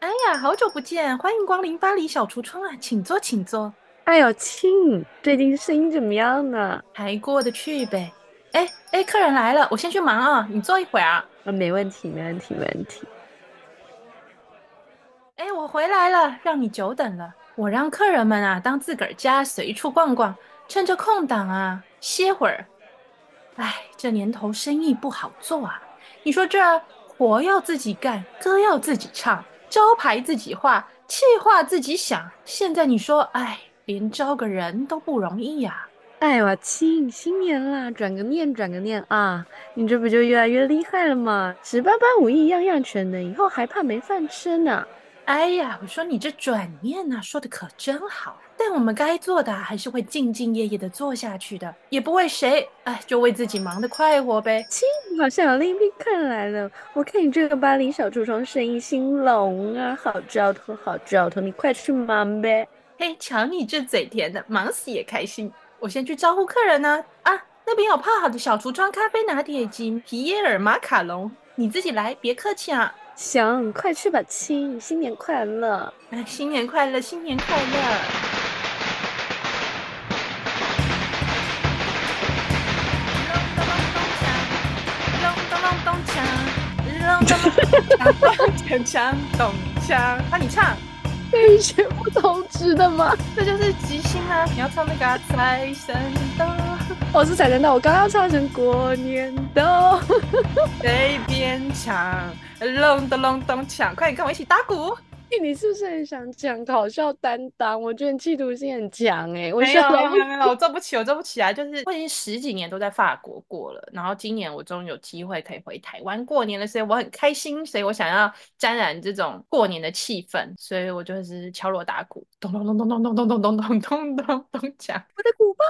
哎呀，好久不见，欢迎光临巴黎小橱窗啊，请坐请坐。哎呦亲，最近生意怎么样呢？还过得去呗。哎，客人来了，我先去忙啊，你坐一会儿啊。没问题。哎，我回来了，让你久等了。我让客人们啊当自个儿家随处逛逛，趁着空档啊歇会儿。哎，这年头生意不好做啊，你说这活要自己干，歌要自己唱，招牌自己画，企划自己想，现在你说哎，连招个人都不容易呀。哎呦亲，新年啦，转个念啊，你这不就越来越厉害了吗？18般武艺样样全能，以后还怕没饭吃呢。哎呀，我说你这转念啊说的可真好，但我们该做的还是会兢兢业业的做下去的，也不为谁，哎，就为自己忙得快活呗。亲，好像有另一批看来了，我看你这个巴黎小橱窗生意兴隆啊，好兆头，你快去忙呗。嘿，瞧你这嘴甜的，忙死也开心。我先去招呼客人呢。啊，那边有泡好的小橱窗咖啡拿铁及皮耶尔马卡龙，你自己来，别客气啊。行，快去吧亲，新年快乐。哎，新年快乐。咚咚咚锵，啊，你唱。这一些不同值的吗？这就是即兴啊，你要唱那个啊，财神到。我是财神到，我刚要唱成过年到。随便唱，隆咚隆咚锵，快点跟我一起打鼓。你是不是很想讲搞笑担当？我觉得你企图心很强哎、欸。没有，我做不起来，就是我已经10几年都在法国过了，然后今年我终于有机会可以回台湾过年了，所以我很开心，所以我想要沾染这种过年的气氛，所以我就是敲锣打鼓，咚咚咚咚咚咚咚咚咚咚咚，我的鼓棒。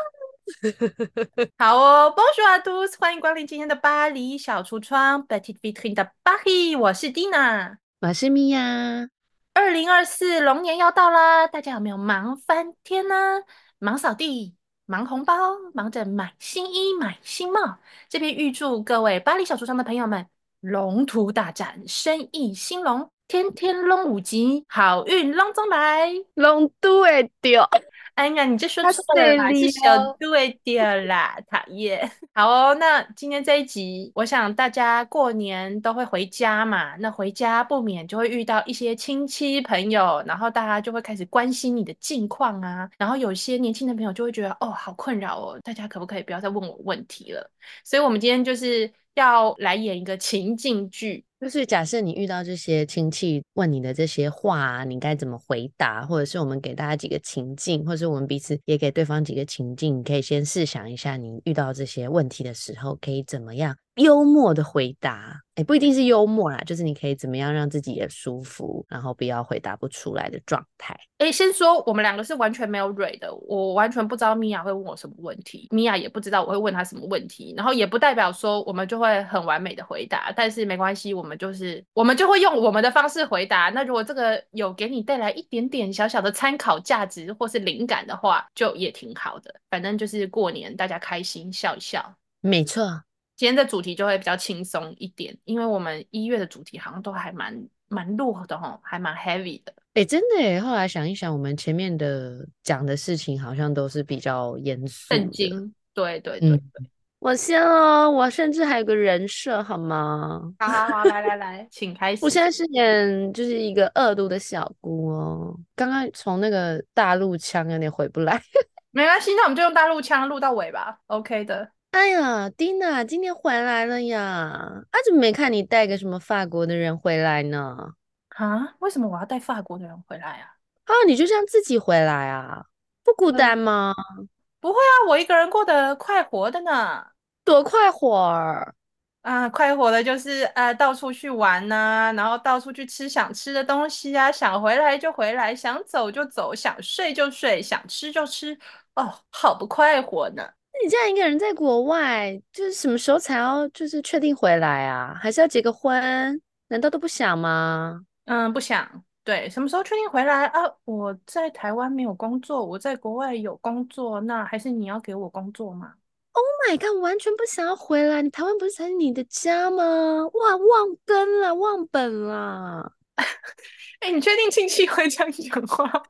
好哦 Bonjour à tous， 欢迎光临今天的巴黎小橱窗 Petite vitrine de Paris， 我是 Dina， 我是 Mia。2024龙年要到啦，大家有没有忙翻天呢？忙扫地，忙红包，忙着买新衣买新帽。这边预祝各位巴黎小橱窗的朋友们龙图大展，生意兴隆，天天龙五级，好运龙中来，龙都会掉。哎呀，你这说错了啦，是小都会掉啦，讨厌。好哦，那今天这一集，我想大家过年都会回家嘛，那回家不免就会遇到一些亲戚朋友，然后大家就会开始关心你的近况啊，然后有些年轻的朋友就会觉得哦，好困扰哦，大家可不可以不要再问我问题了？所以我们今天就是要来演一个情境剧。就是假设你遇到这些亲戚问你的这些话啊，你该怎么回答，或者是我们给大家几个情境，或者是我们彼此也给对方几个情境，你可以先试想一下你遇到这些问题的时候可以怎么样幽默的回答。哎，不一定是幽默啦，就是你可以怎么样让自己也舒服，然后不要回答不出来的状态。哎，先说我们两个是完全没有蕊的，我完全不知道 Mia 会问我什么问题， Mia 也不知道我会问她什么问题，然后也不代表说我们就会很完美的回答，但是没关系，我们就会用我们的方式回答。那如果这个有给你带来一点点小小的参考价值或是灵感的话，就也挺好的。反正就是过年大家开心笑一笑，没错。今天的主题就会比较轻松一点，因为我们1月的主题好像都还蛮弱的吼，还蛮 heavy 的。哎、欸，真的耶，后来想一想，我们前面的讲的事情好像都是比较严肃的正经。对。我先哦，我甚至还有个人设好吗？好，来，请开始。我现在是演就是一个2度的小姑哦，刚刚从那个大陆腔有点回不来。没关系，那我们就用大陆腔录到尾吧， OK 的。哎呀 Dina 今天回来了呀，啊怎么没看你带个什么法国的人回来呢？啊，为什么我要带法国的人回来啊？啊，你就这样自己回来啊？不孤单吗？不会啊，我一个人过得快活的呢。多快活儿啊！快活的就是到处去玩啊，然后到处去吃想吃的东西啊，想回来就回来，想走就走，想睡就睡，想吃就吃，哦，好不快活呢。那你这样一个人在国外，就是什么时候才要就是确定回来啊？还是要结个婚？难道都不想吗？不想。对，什么时候确定回来啊？我在台湾没有工作，我在国外有工作，那还是你要给我工作吗？ Oh my god， 完全不想要回来，你台湾不是才是你的家吗？哇，忘根了，忘本了。哎，你确定亲戚会这样讲话吗？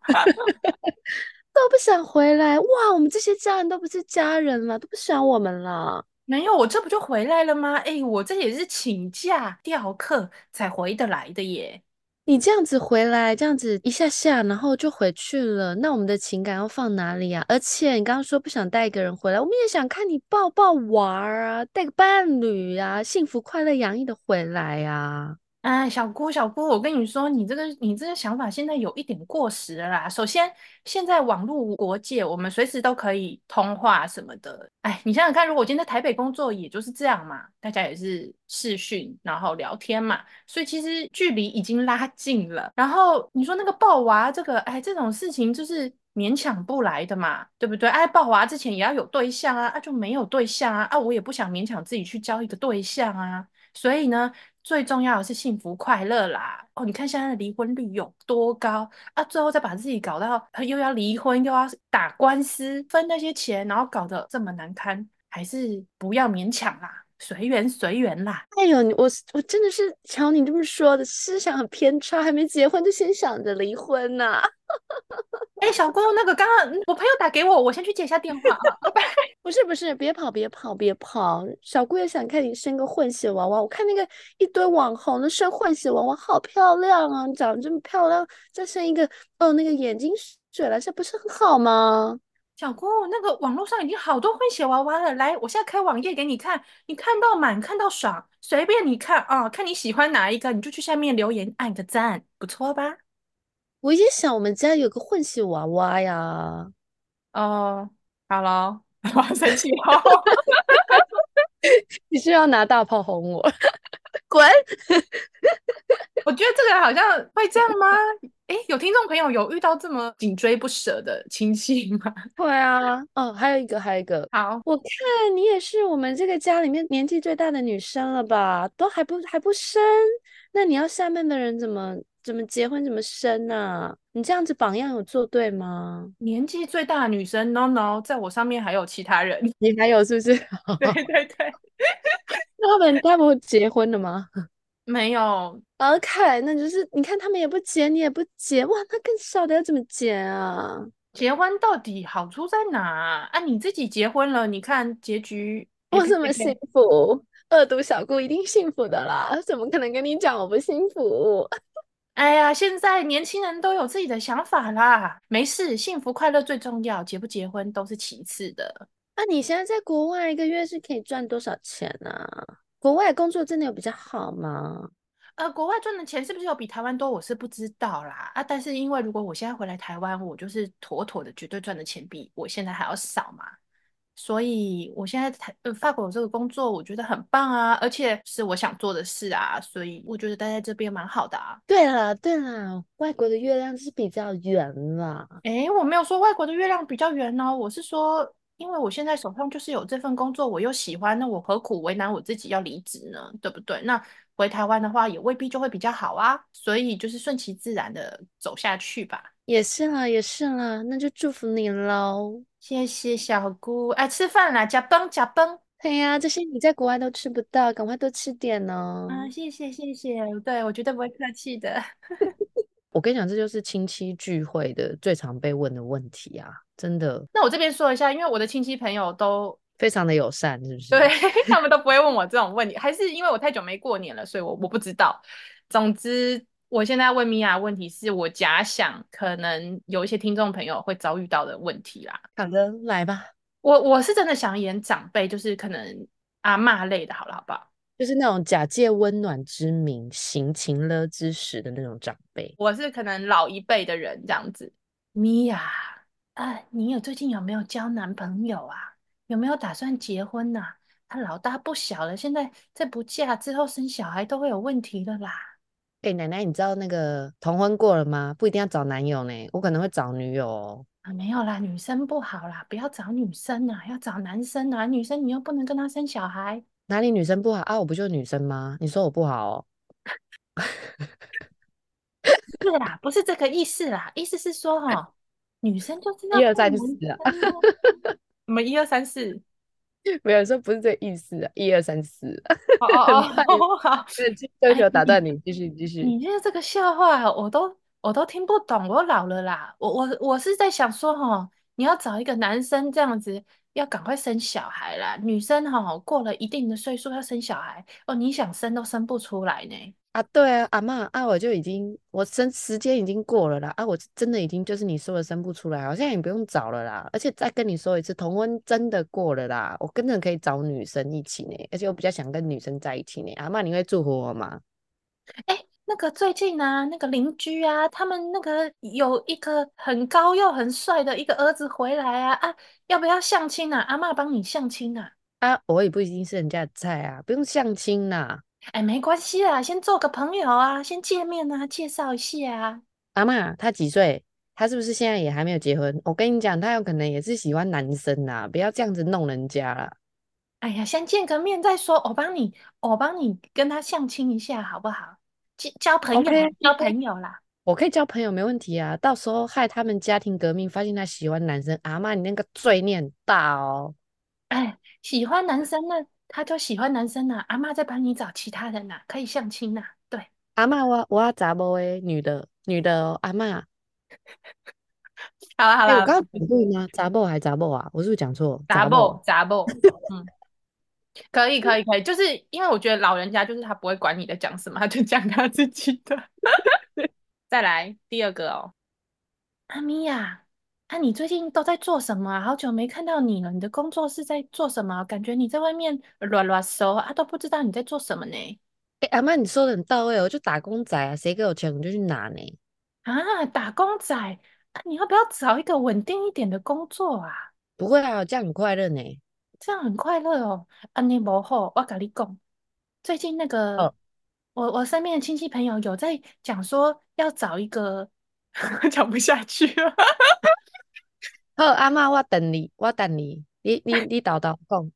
都不想回来哇！我们这些家人都不是家人了，都不喜欢我们了。没有，我这不就回来了吗？哎，我这也是请假调课才回得来的耶。你这样子回来，这样子一下下，然后就回去了，那我们的情感要放哪里啊？而且你刚刚说不想带一个人回来，我们也想看你抱抱娃儿啊，带个伴侣啊，幸福快乐洋溢的回来啊。哎，小姑，我跟你说，你这个想法现在有一点过时了啦。首先，现在网络国界，我们随时都可以通话什么的。哎，你想想看，如果我今天在台北工作，也就是这样嘛，大家也是视讯，然后聊天嘛，所以其实距离已经拉近了。然后你说那个抱娃这个，哎，这种事情就是勉强不来的嘛，对不对？哎，抱娃之前也要有对象啊，就没有对象啊，我也不想勉强自己去交一个对象啊，所以呢。最重要的是幸福快乐啦！哦，你看现在的离婚率有多高啊！最后再把自己搞到又要离婚，又要打官司，分那些钱，然后搞得这么难堪，还是不要勉强啦，随缘啦。哎呦，我真的是瞧你这么说的，思想很偏差，还没结婚就先想着离婚呢、啊。哎、欸，小姑，那个刚刚我朋友打给我，我先去接一下电话啊，拜拜。不是，别跑！小姑也想看你生个混血娃娃，我看那个一堆网红的生混血娃娃好漂亮啊，长得这么漂亮，再生一个哦，那个眼睛水蓝色不是很好吗？小姑，那个网络上已经好多混血娃娃了，来，我现在开网页给你看，你看到满，看到爽，随便你看啊、哦，看你喜欢哪一个，你就去下面留言按个赞，不错吧？我也想我们家有个混血娃娃呀。哦，好了，我好生气哦。你是要拿大炮哄我？滚！我觉得这个好像会这样吗？哎，有听众朋友有遇到这么紧追不舍的亲戚吗？对啊，哦，还有一个，好，我看你也是我们这个家里面年纪最大的女生了吧？都还不生，那你要下面的人怎么结婚怎么生啊？你这样子榜样有做对吗？年纪最大的女生 no， 在我上面还有其他人。你还有是不是？对那他们结婚了吗？没有。OK， 那就是你看他们也不结你也不结，哇，那更小的要怎么结啊？结婚到底好处在哪啊？你自己结婚了你看结局我怎么幸福？恶毒小姑一定幸福的啦，怎么可能跟你讲我不幸福？哎呀，现在年轻人都有自己的想法啦，没事，幸福快乐最重要，结不结婚都是其次的。啊，你现在在国外一个月是可以赚多少钱啊？国外工作真的有比较好吗？国外赚的钱是不是有比台湾多，我是不知道啦。啊，但是因为如果我现在回来台湾，我就是妥妥的绝对赚的钱比我现在还要少嘛。所以我现在法国有这个工作我觉得很棒啊，而且是我想做的事啊，所以我觉得待在这边蛮好的啊。对了，外国的月亮是比较圆啦。诶，我没有说外国的月亮比较圆哦，我是说因为我现在手上就是有这份工作我又喜欢，那我何苦为难我自己要离职呢，对不对？那回台湾的话也未必就会比较好啊，所以就是顺其自然的走下去吧。也是啦，那就祝福你喽。谢谢小姑，哎，吃饭啦，吃饭。对呀、啊，这些你在国外都吃不到，赶快多吃点哦。啊，谢谢，对，我绝对不会客气的。我跟你讲，这就是亲戚聚会的最常被问的问题啊，真的。那我这边说一下，因为我的亲戚朋友都非常的友善，是不是？对，他们都不会问我这种问题，还是因为我太久没过年了，所以我不知道。总之。我现在问米娅问题是我假想可能有一些听众朋友会遭遇到的问题啦。好的，来吧。我是真的想演长辈，就是可能阿嬷类的，好了，好不好？就是那种假借温暖之名行情勒之实的那种长辈。我是可能老一辈的人这样子。米娅啊，你最近有没有交男朋友啊？有没有打算结婚啊？他老大不小了，现在再不嫁之后生小孩都会有问题的啦。欸，奶奶，你知道那个同婚过了吗？不一定要找男友呢，我可能会找女友哦。啊，没有啦，女生不好啦，不要找女生啊，要找男生啊，女生你又不能跟他生小孩。哪里女生不好啊？我不就是女生吗？你说我不好哦？对啦，不是这个意思啦，意思是说女生就是要一二三四啊，我们一二三四没有说不是这意思啊，1、2、3、4，哦很哦快。哦，好，对不起，哎，我打断你，继续，继续。你这个笑话，我都听不懂，我老了啦。我是在想说，哈，你要找一个男生这样子，要赶快生小孩啦。女生哈，过了一定的岁数要生小孩哦，你想生都生不出来呢。啊，对啊，阿嬷啊，我生时间已经过了啦，啊，我真的已经就是你说的生不出来，好像也不用找了啦。而且再跟你说一次，同婚真的过了啦，我根本可以找女生一起呢，而且我比较想跟女生在一起呢。阿嬷，你会祝福我吗？哎，那个最近啊，那个邻居啊，他们那个有一个很高又很帅的一个儿子回来啊，啊，要不要相亲啊？阿嬷帮你相亲啊？啊，我也不一定是人家的菜啊，不用相亲啦。哎，没关系啦，先做个朋友啊，先见面啊，介绍一下啊。阿嬷，她几岁？她是不是现在也还没有结婚？我跟你讲，她有可能也是喜欢男生啦，不要这样子弄人家啦。哎呀，先见个面再说，我帮你跟他相亲一下好不好？交朋 o 友 k 啦，交 o k 朋友啦。我可以交朋友，没问题啊。到时候害他们家庭革命，发现她喜欢男生，阿嬷，你那个罪孽很大哦。哎，喜欢男生呢，他就喜欢男生啦，阿嬷再帮你找其他人啦，可以相亲啦。对，阿嬷，我要查某诶，女的哦，阿嬷。好啦好哎、我啦，刚刚讲对吗？查某还查某啊？我是不是讲错？杂查某。报杂报，嗯，可以，就是因为我觉得老人家就是他不会管你在讲什么，他就讲他自己的。再来第二个哦，阿咪呀，啊，你最近都在做什么啊？好久没看到你了，你的工作是在做什么？感觉你在外面乱乱搜啊，都不知道你在做什么呢？哎、阿嬷，你说的很到位哦，我就打工仔啊，谁给我钱我就去拿呢。啊，打工仔，啊，你要不要找一个稳定一点的工作啊？不会啊，我这样很快乐呢。这样很快乐哦。啊，你无好，我跟你讲，最近那个哦，我身边的亲戚朋友有在讲说要找一个，讲不下去了。好，阿嬷，我等你，你豆豆讲，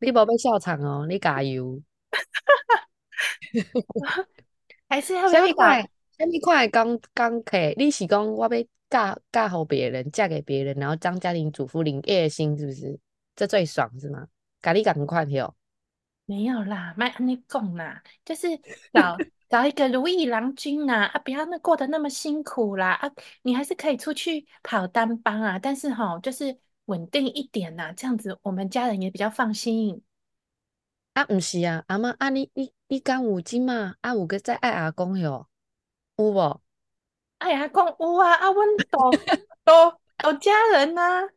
你无要笑场哦，你加油。还是要不什要么款找？的？什么款的工课？你是讲我要嫁给别人，嫁给别人，然后当家庭主妇领月薪，是不是？这最爽是吗？咖喱赶快哟！没有啦，卖安尼讲啦，就是找一个如意郎君啦，啊，不要过得那么辛苦啦，啊，你还是可以出去跑单帮啊，但是吼，就是稳定一点啦，这样子我们家人也比较放心。啊，毋是啊，阿嬷啊，你敢有即嘛？啊，有个再爱阿公哟，有无？哎呀，讲有啊，啊，阮都家人呐、啊，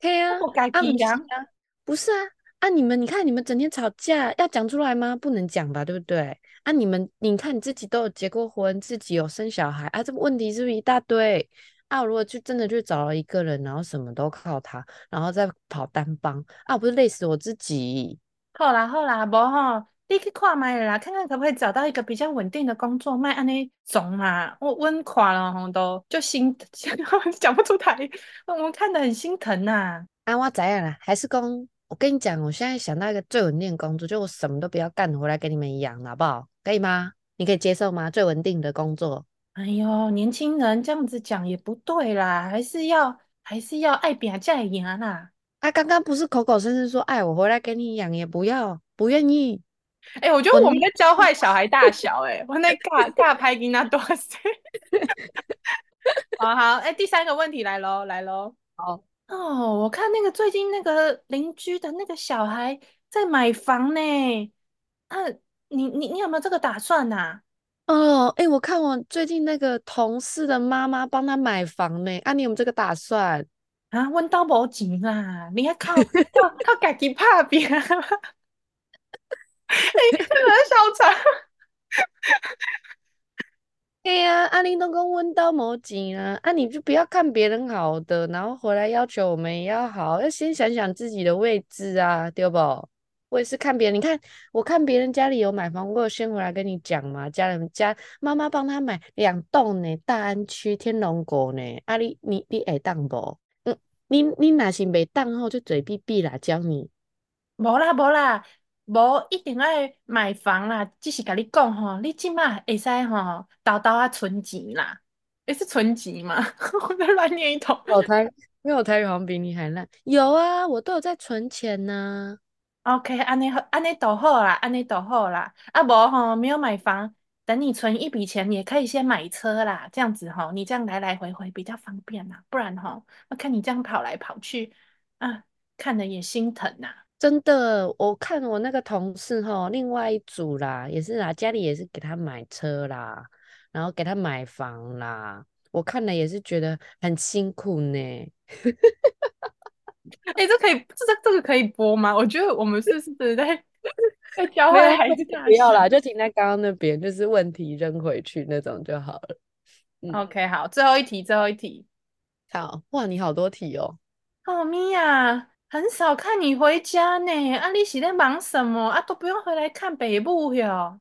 嘿啊，我家啊，己毋是人。啊，不是啊，啊，你看你们整天吵架，要讲出来吗？不能讲吧，对不对？啊，你看你自己都有结过婚，自己有生小孩，啊，这问题是不是一大堆？啊，我如果真的去找了一个人，然后什么都靠他，然后再跑单帮，啊，我不是累死我自己？好啦，无吼，你去看卖啦，看看可不可以找到一个比较稳定的工作，卖安尼怂嘛。阮看了吼都就心 讲不出台语，我看得很心疼呐、啊，我怎样啦？还是公？我跟你讲，我现在想到一个最稳定的工作，就我什么都不要干，回来给你们养，好不好？可以吗？你可以接受吗？最稳定的工作。哎呦，年轻人这样子讲也不对啦，还是要爱拼才会赢啦。啊，刚刚不是口口声声说，哎，我回来给你养，也不要，不愿意。哎、我觉得我我们在教坏小孩大小、哎，我那尬拍给他多塞。好，哎、第三个问题来喽。好，哦，我看那个最近那个邻居的那个小孩在买房呢，啊，你有没有这个打算呐、哦，哎，我看我最近那个同事的妈妈帮他买房呢，啊，你有没有这个打算？啊，阮兜无钱啦，你要靠家己打拼。哎、你这个人笑场。哎呀，啊，你都跟问到毛巾啊，啊，你就不要看别人好的，然后回来要求我们也要好，要先想想自己的位置啊，对不？我也是看别人，你看，我看别人家里有买房，我有先回来跟你讲嘛，家妈妈帮他买2栋呢，大安区天龙国呢，啊你会当不？嗯，你若是袂当后，就嘴闭闭啦，教你。无啦，无一定爱买房啦，只是甲你讲吼，你即马会使吼，偷偷啊存钱啦，诶是存钱吗？我在乱念一通。投胎因为我台语好像比你还烂。有啊，我都有在存钱呢、OK， 安尼就好啦，安尼就好啦。啊，无吼，没有买房，等你存一笔钱，也可以先买车啦。这样子吼，你这样来来回回比较方便啦。不然吼，我看你这样跑来跑去，啊，看了也心疼呐。真的，我看我那个同事吼，另外一组啦，也是啦，家里也是给他买车啦，然后给他买房啦，我看了也是觉得很辛苦呢。哎、这可以，这个可以播吗？我觉得我们是不是在教没坏有，孩子大不要啦，学就停在刚刚那边，就是问题扔回去那种就好了。嗯，？OK， 好，最后一题，最后一题。好，哇，你好多题哦。哦，米娅，很少看你回家呢。啊，你是在忙什么？啊，都不用回来看北部哟。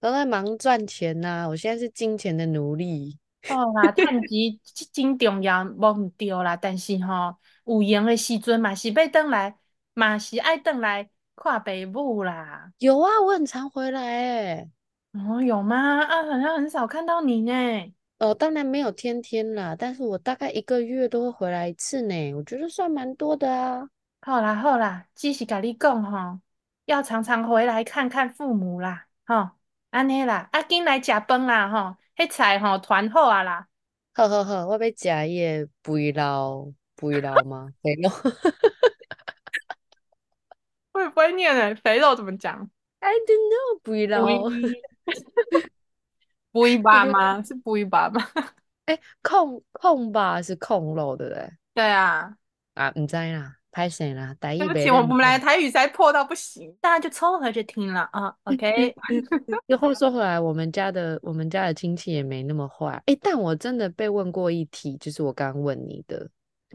都在忙赚钱呐、我现在是金钱的奴隶。好啦，趁钱这真重要，无毋对啦。但是吼，有闲的时阵嘛是要倒来，嘛是爱倒来看爸母啦。有啊，我很常回来诶、哦，有吗？啊，好像很少看到你呢。当然没有天天啦，但是我大概1个月都会回来一次呢，我觉得算蛮多的啊。好啦好啦，只是甲你讲吼，要常常回来看看父母啦，吼，安尼啦，啊，紧来食饭啦，吼，迄菜吼团好啊啦，呵呵呵，我要食伊个肥肉，肥肉吗？肥肉，我也不会念诶，肥肉怎么讲？I don't know，肥肉。肥 肥吧吗？是肥吧吗？哎、控吧是控肉对不对？对啊。啊，唔知啦，拍谁啦？台对语不起，袂我烂，们来台语实在破到不行，大家就凑合着听了啊。OK，又话说回来，我们家的亲戚也没那么坏。哎、但我真的被问过一题，就是我刚问你的，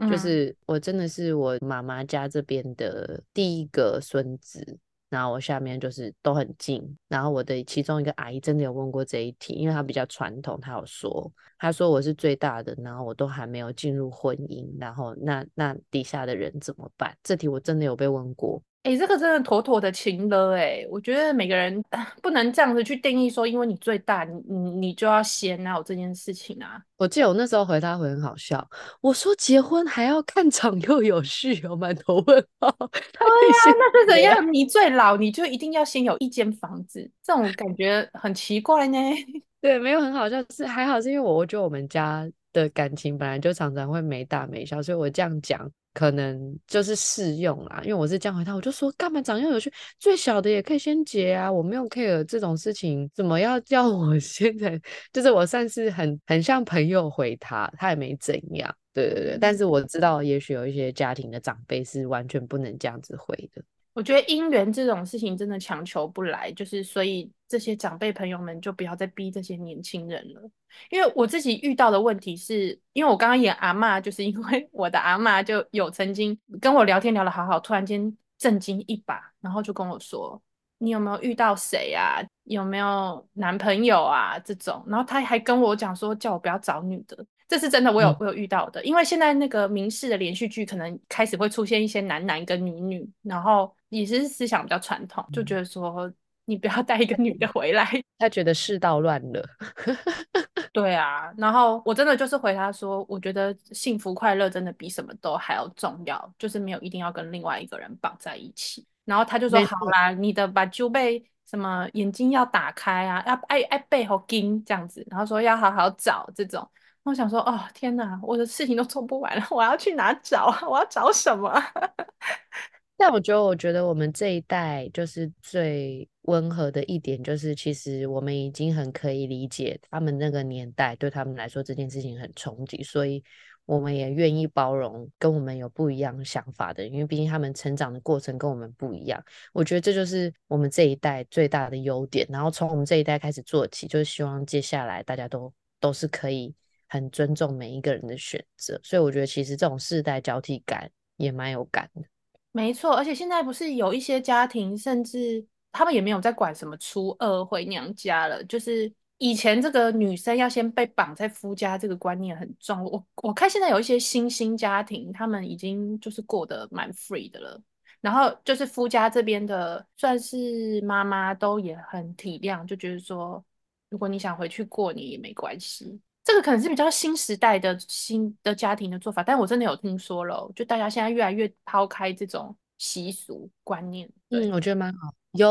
就嗯，是我真的是我妈妈家这边的第一个孙子，然后我下面就是都很近，然后我的其中一个阿姨真的有问过这一题，因为她比较传统，她有说，她说我是最大的，然后我都还没有进入婚姻，然后那底下的人怎么办？这题我真的有被问过。哎，这个真的妥妥的情了哎，我觉得每个人不能这样子去定义说，因为你最大，你就要先啊，有这件事情啊。我记得我那时候回他回很好笑，我说结婚还要看长幼有序，有满头问号，对到底呀，是那是怎怎样？样？你最老，你就一定要先有一间房子，这种感觉很奇怪呢。对，没有很好笑，是还好是因为我觉得我们家的感情本来就常常会没大没小，所以我这样讲可能就是适用啦。因为我是这样回他，我就说干嘛长幼有序，最小的也可以先结啊，我没有 care 这种事情，怎么要叫我先在？就是我算是很像朋友回他，他也没怎样。对，但是我知道，也许有一些家庭的长辈是完全不能这样子回的。我觉得姻缘这种事情真的强求不来，就是所以这些长辈朋友们就不要再逼这些年轻人了。因为我自己遇到的问题是，因为我刚刚演阿嬷，就是因为 我的阿嬷就有曾经跟我聊天聊得好好，突然间震惊一把，然后就跟我说：“你有没有遇到谁啊？有没有男朋友啊？”这种，然后她还跟我讲说，叫我不要找女的。这是真的，我有嗯，我有遇到的，因为现在那个民视的连续剧可能开始会出现一些男男跟女女，然后也是思想比较传统，就觉得说你不要带一个女的回来。他觉得世道乱了。对啊，然后我真的就是回他说，我觉得幸福快乐真的比什么都还要重要，就是没有一定要跟另外一个人绑在一起。然后他就说，没好错，啦，你的把酒杯什么眼睛要打开啊，要爱背后盯这样子，然后说要好好找这种。我想说，哦天哪，我的事情都做不完了，我要去哪找啊？我要找什么啊？但我觉得我们这一代就是最温和的一点，就是其实我们已经很可以理解他们那个年代对他们来说这件事情很冲击，所以我们也愿意包容跟我们有不一样想法的人，因为毕竟他们成长的过程跟我们不一样。我觉得这就是我们这一代最大的优点，然后从我们这一代开始做起，就是希望接下来大家都是可以很尊重每一个人的选择，所以我觉得其实这种世代交替感也蛮有感的。没错，而且现在不是有一些家庭，甚至他们也没有在管什么初二回娘家了。就是以前这个女生要先被绑在夫家，这个观念很重。我看现在有一些新兴家庭，他们已经就是过得蛮 free 的了。然后就是夫家这边的，算是妈妈都也很体谅，就觉得说，如果你想回去过年也没关系。这个可能是比较新时代的家庭的做法，但我真的有听说了，就大家现在越来越抛开这种习俗观念。对，我觉得蛮好。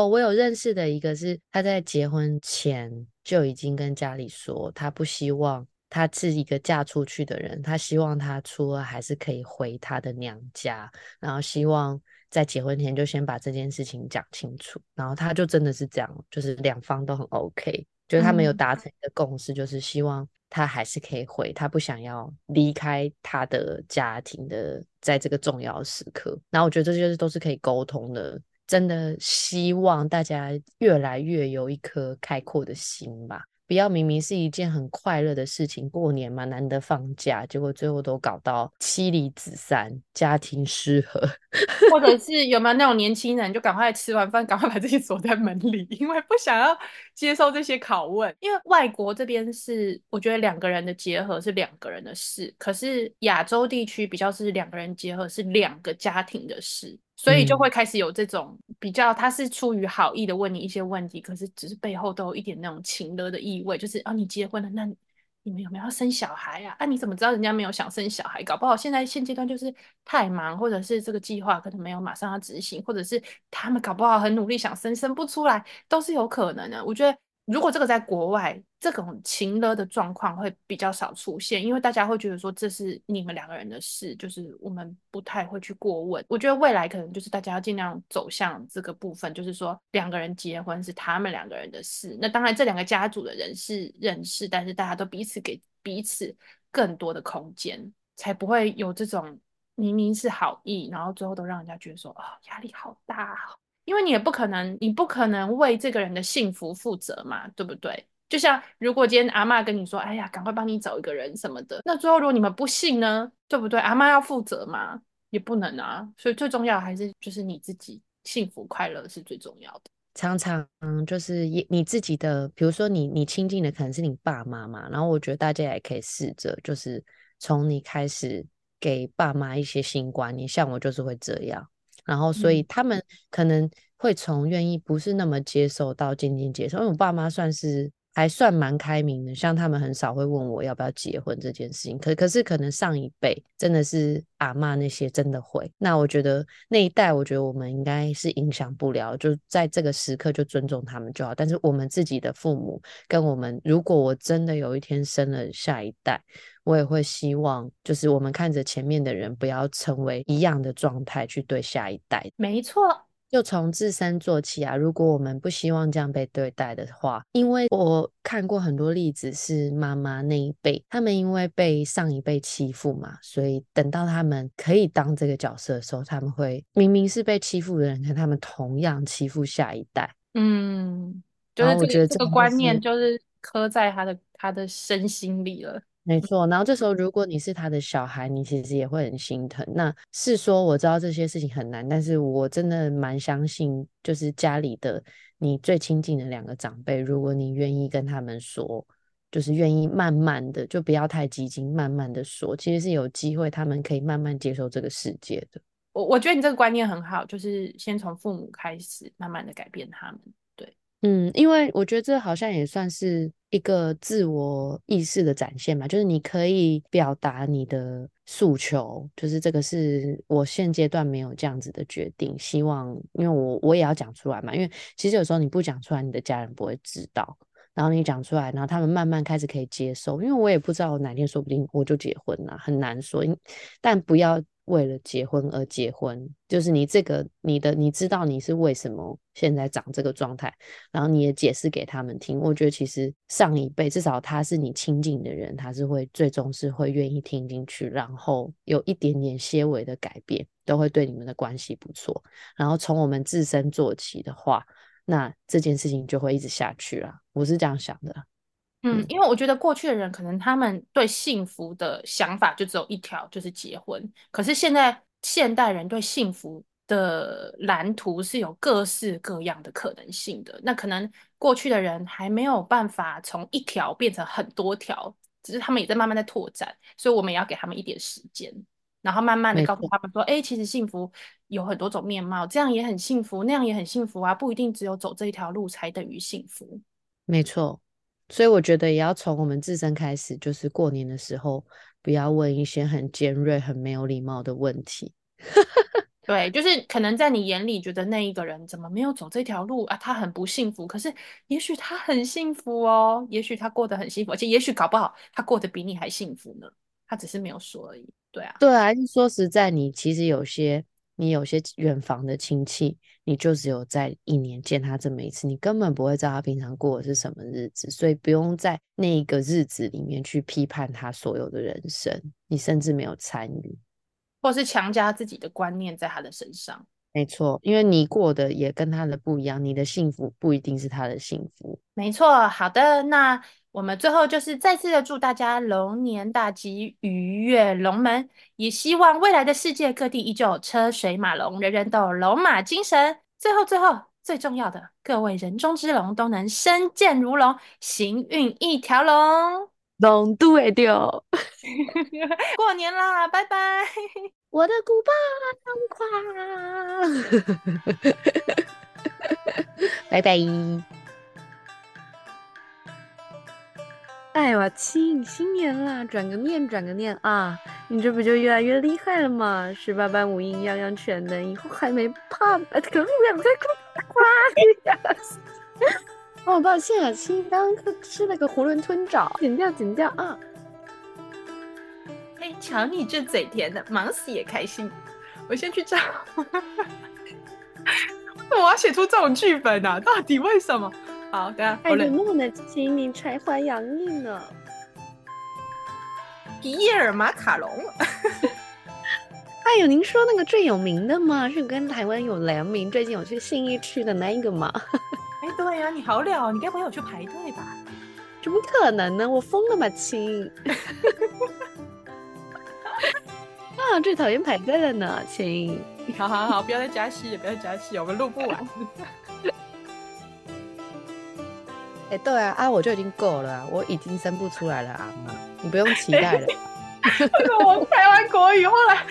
我有认识的一个是他在结婚前就已经跟家里说，他不希望他是一个嫁出去的人，他希望他初二还是可以回他的娘家，然后希望在结婚前就先把这件事情讲清楚，然后他就真的是这样，就是两方都很 OK， 就是他们有达成一个共识，就是希望他还是可以回，他不想要离开他的家庭的在这个重要时刻。然后我觉得这些都是可以沟通的，真的希望大家越来越有一颗开阔的心吧，不要明明是一件很快乐的事情，过年嘛难得放假，结果最后都搞到妻离子散，家庭失和或者是有没有那种年轻人就赶快吃完饭赶快把自己锁在门里，因为不想要接受这些拷问。因为外国这边是我觉得两个人的结合是两个人的事，可是亚洲地区比较是两个人结合是两个家庭的事，所以就会开始有这种比较，他是出于好意的问你一些问题，可是只是背后都有一点那种情勒的意味，就是啊，你结婚了，那你们有没有要生小孩啊？啊，你怎么知道人家没有想生小孩？搞不好现阶段就是太忙，或者是这个计划可能没有马上要执行，或者是他们搞不好很努力想生，生不出来，都是有可能的。我觉得如果这个在国外，这种情勒的状况会比较少出现，因为大家会觉得说这是你们两个人的事，就是我们不太会去过问。我觉得未来可能就是大家要尽量走向这个部分，就是说两个人结婚是他们两个人的事，那当然这两个家族的人是认识，但是大家都彼此给彼此更多的空间，才不会有这种明明是好意，然后最后都让人家觉得说哦，压力好大哦。因为你不可能为这个人的幸福负责嘛，对不对？就像如果今天阿嬷跟你说，哎呀，赶快帮你找一个人什么的，那最后如果你们不信呢，对不对？阿嬷要负责嘛，也不能啊。所以最重要的还是就是你自己幸福快乐是最重要的。常常就是你自己的，比如说你亲近的可能是你爸妈嘛，然后我觉得大家也可以试着，就是从你开始给爸妈一些新观念，像我就是会这样。然后所以他们可能会从愿意不是那么接受到渐渐接受，因为我爸妈还算蛮开明的，像他们很少会问我要不要结婚这件事情，可是可能上一辈真的是阿嬷那些真的会，那我觉得那一代我觉得我们应该是影响不了，就在这个时刻就尊重他们就好。但是我们自己的父母跟我们，如果我真的有一天生了下一代，我也会希望就是我们看着前面的人不要成为一样的状态去对下一代。没错，就从自身做起啊，如果我们不希望这样被对待的话，因为我看过很多例子是妈妈那一辈，他们因为被上一辈欺负嘛，所以等到他们可以当这个角色的时候，他们会明明是被欺负的人，可他们同样欺负下一代。就是这个观念就是刻在他的身心里了。没错，然后这时候如果你是他的小孩，你其实也会很心疼。那是说我知道这些事情很难，但是我真的蛮相信，就是家里的你最亲近的两个长辈，如果你愿意跟他们说，就是愿意慢慢的，就不要太激进，慢慢的说，其实是有机会他们可以慢慢接受这个世界的。我觉得你这个观念很好，就是先从父母开始，慢慢的改变他们。因为我觉得这好像也算是一个自我意识的展现嘛，就是你可以表达你的诉求，就是这个是我现阶段没有这样子的决定，希望因为我也要讲出来嘛，因为其实有时候你不讲出来，你的家人不会知道，然后你讲出来，然后他们慢慢开始可以接受，因为我也不知道我哪天说不定我就结婚了，很难说，但不要为了结婚而结婚，就是你知道你是为什么现在长这个状态，然后你也解释给他们听。我觉得其实上一辈至少他是你亲近的人，他是会最终是会愿意听进去，然后有一点点些微的改变，都会对你们的关系不错。然后从我们自身做起的话，那这件事情就会一直下去啦，我是这样想的。因为我觉得过去的人可能他们对幸福的想法就只有一条，就是结婚。可是现代人对幸福的蓝图是有各式各样的可能性的，那可能过去的人还没有办法从一条变成很多条，只是他们也在慢慢在拓展，所以我们也要给他们一点时间，然后慢慢的告诉他们说，其实幸福有很多种面貌，这样也很幸福，那样也很幸福啊，不一定只有走这一条路才等于幸福。没错，所以我觉得也要从我们自身开始，就是过年的时候不要问一些很尖锐很没有礼貌的问题对，就是可能在你眼里觉得那一个人怎么没有走这条路啊，他很不幸福，可是也许他很幸福哦，也许他过得很幸福，而且也许搞不好他过得比你还幸福呢，他只是没有说而已。对啊，对啊，说实在你其实有些远房的亲戚，你就只有在一年见他这么一次，你根本不会知道他平常过的是什么日子，所以不用在那一个日子里面去批判他所有的人生，你甚至没有参与，或是强加自己的观念在他的身上。没错，因为你过的也跟他的不一样，你的幸福不一定是他的幸福。没错，好的，那我们最后就是再次的祝大家龙年大吉，鱼跃龙门，也希望未来的世界各地依旧车水马龙，人人都有龙马精神。最后最重要的，各位人中之龙都能身健如龙，行运一条龙，龙都会掉过年啦，拜拜我的古巴当夸拜拜。哎哇亲，新年啦，转个念啊，你这不就越来越厉害了吗？18般武艺，样样全能，以后还没胖可路两块夸哦，抱歉啊，亲，刚刚吃了个囫囵吞枣，剪掉啊！哎，瞧你这嘴甜的，忙死也开心。我先去找，我要写出这种剧本啊？到底为什么？好，等下。哎，你木呢？亲，你才华洋溢呢。皮耶尔马卡龙。哎呦，您说那个最有名的吗？是跟台湾有联名，最近有去信义区的那一个吗？哎，对呀、啊，你好了，你该不会有去排队吧？怎么可能呢？我疯了嘛，亲！啊，最讨厌排队了呢，亲！好，不要再加戏，我们录不完。哎，对啊，啊，我就已经够了、啊，我已经生不出来了啊，你不用期待了。这个我台湾国语后来。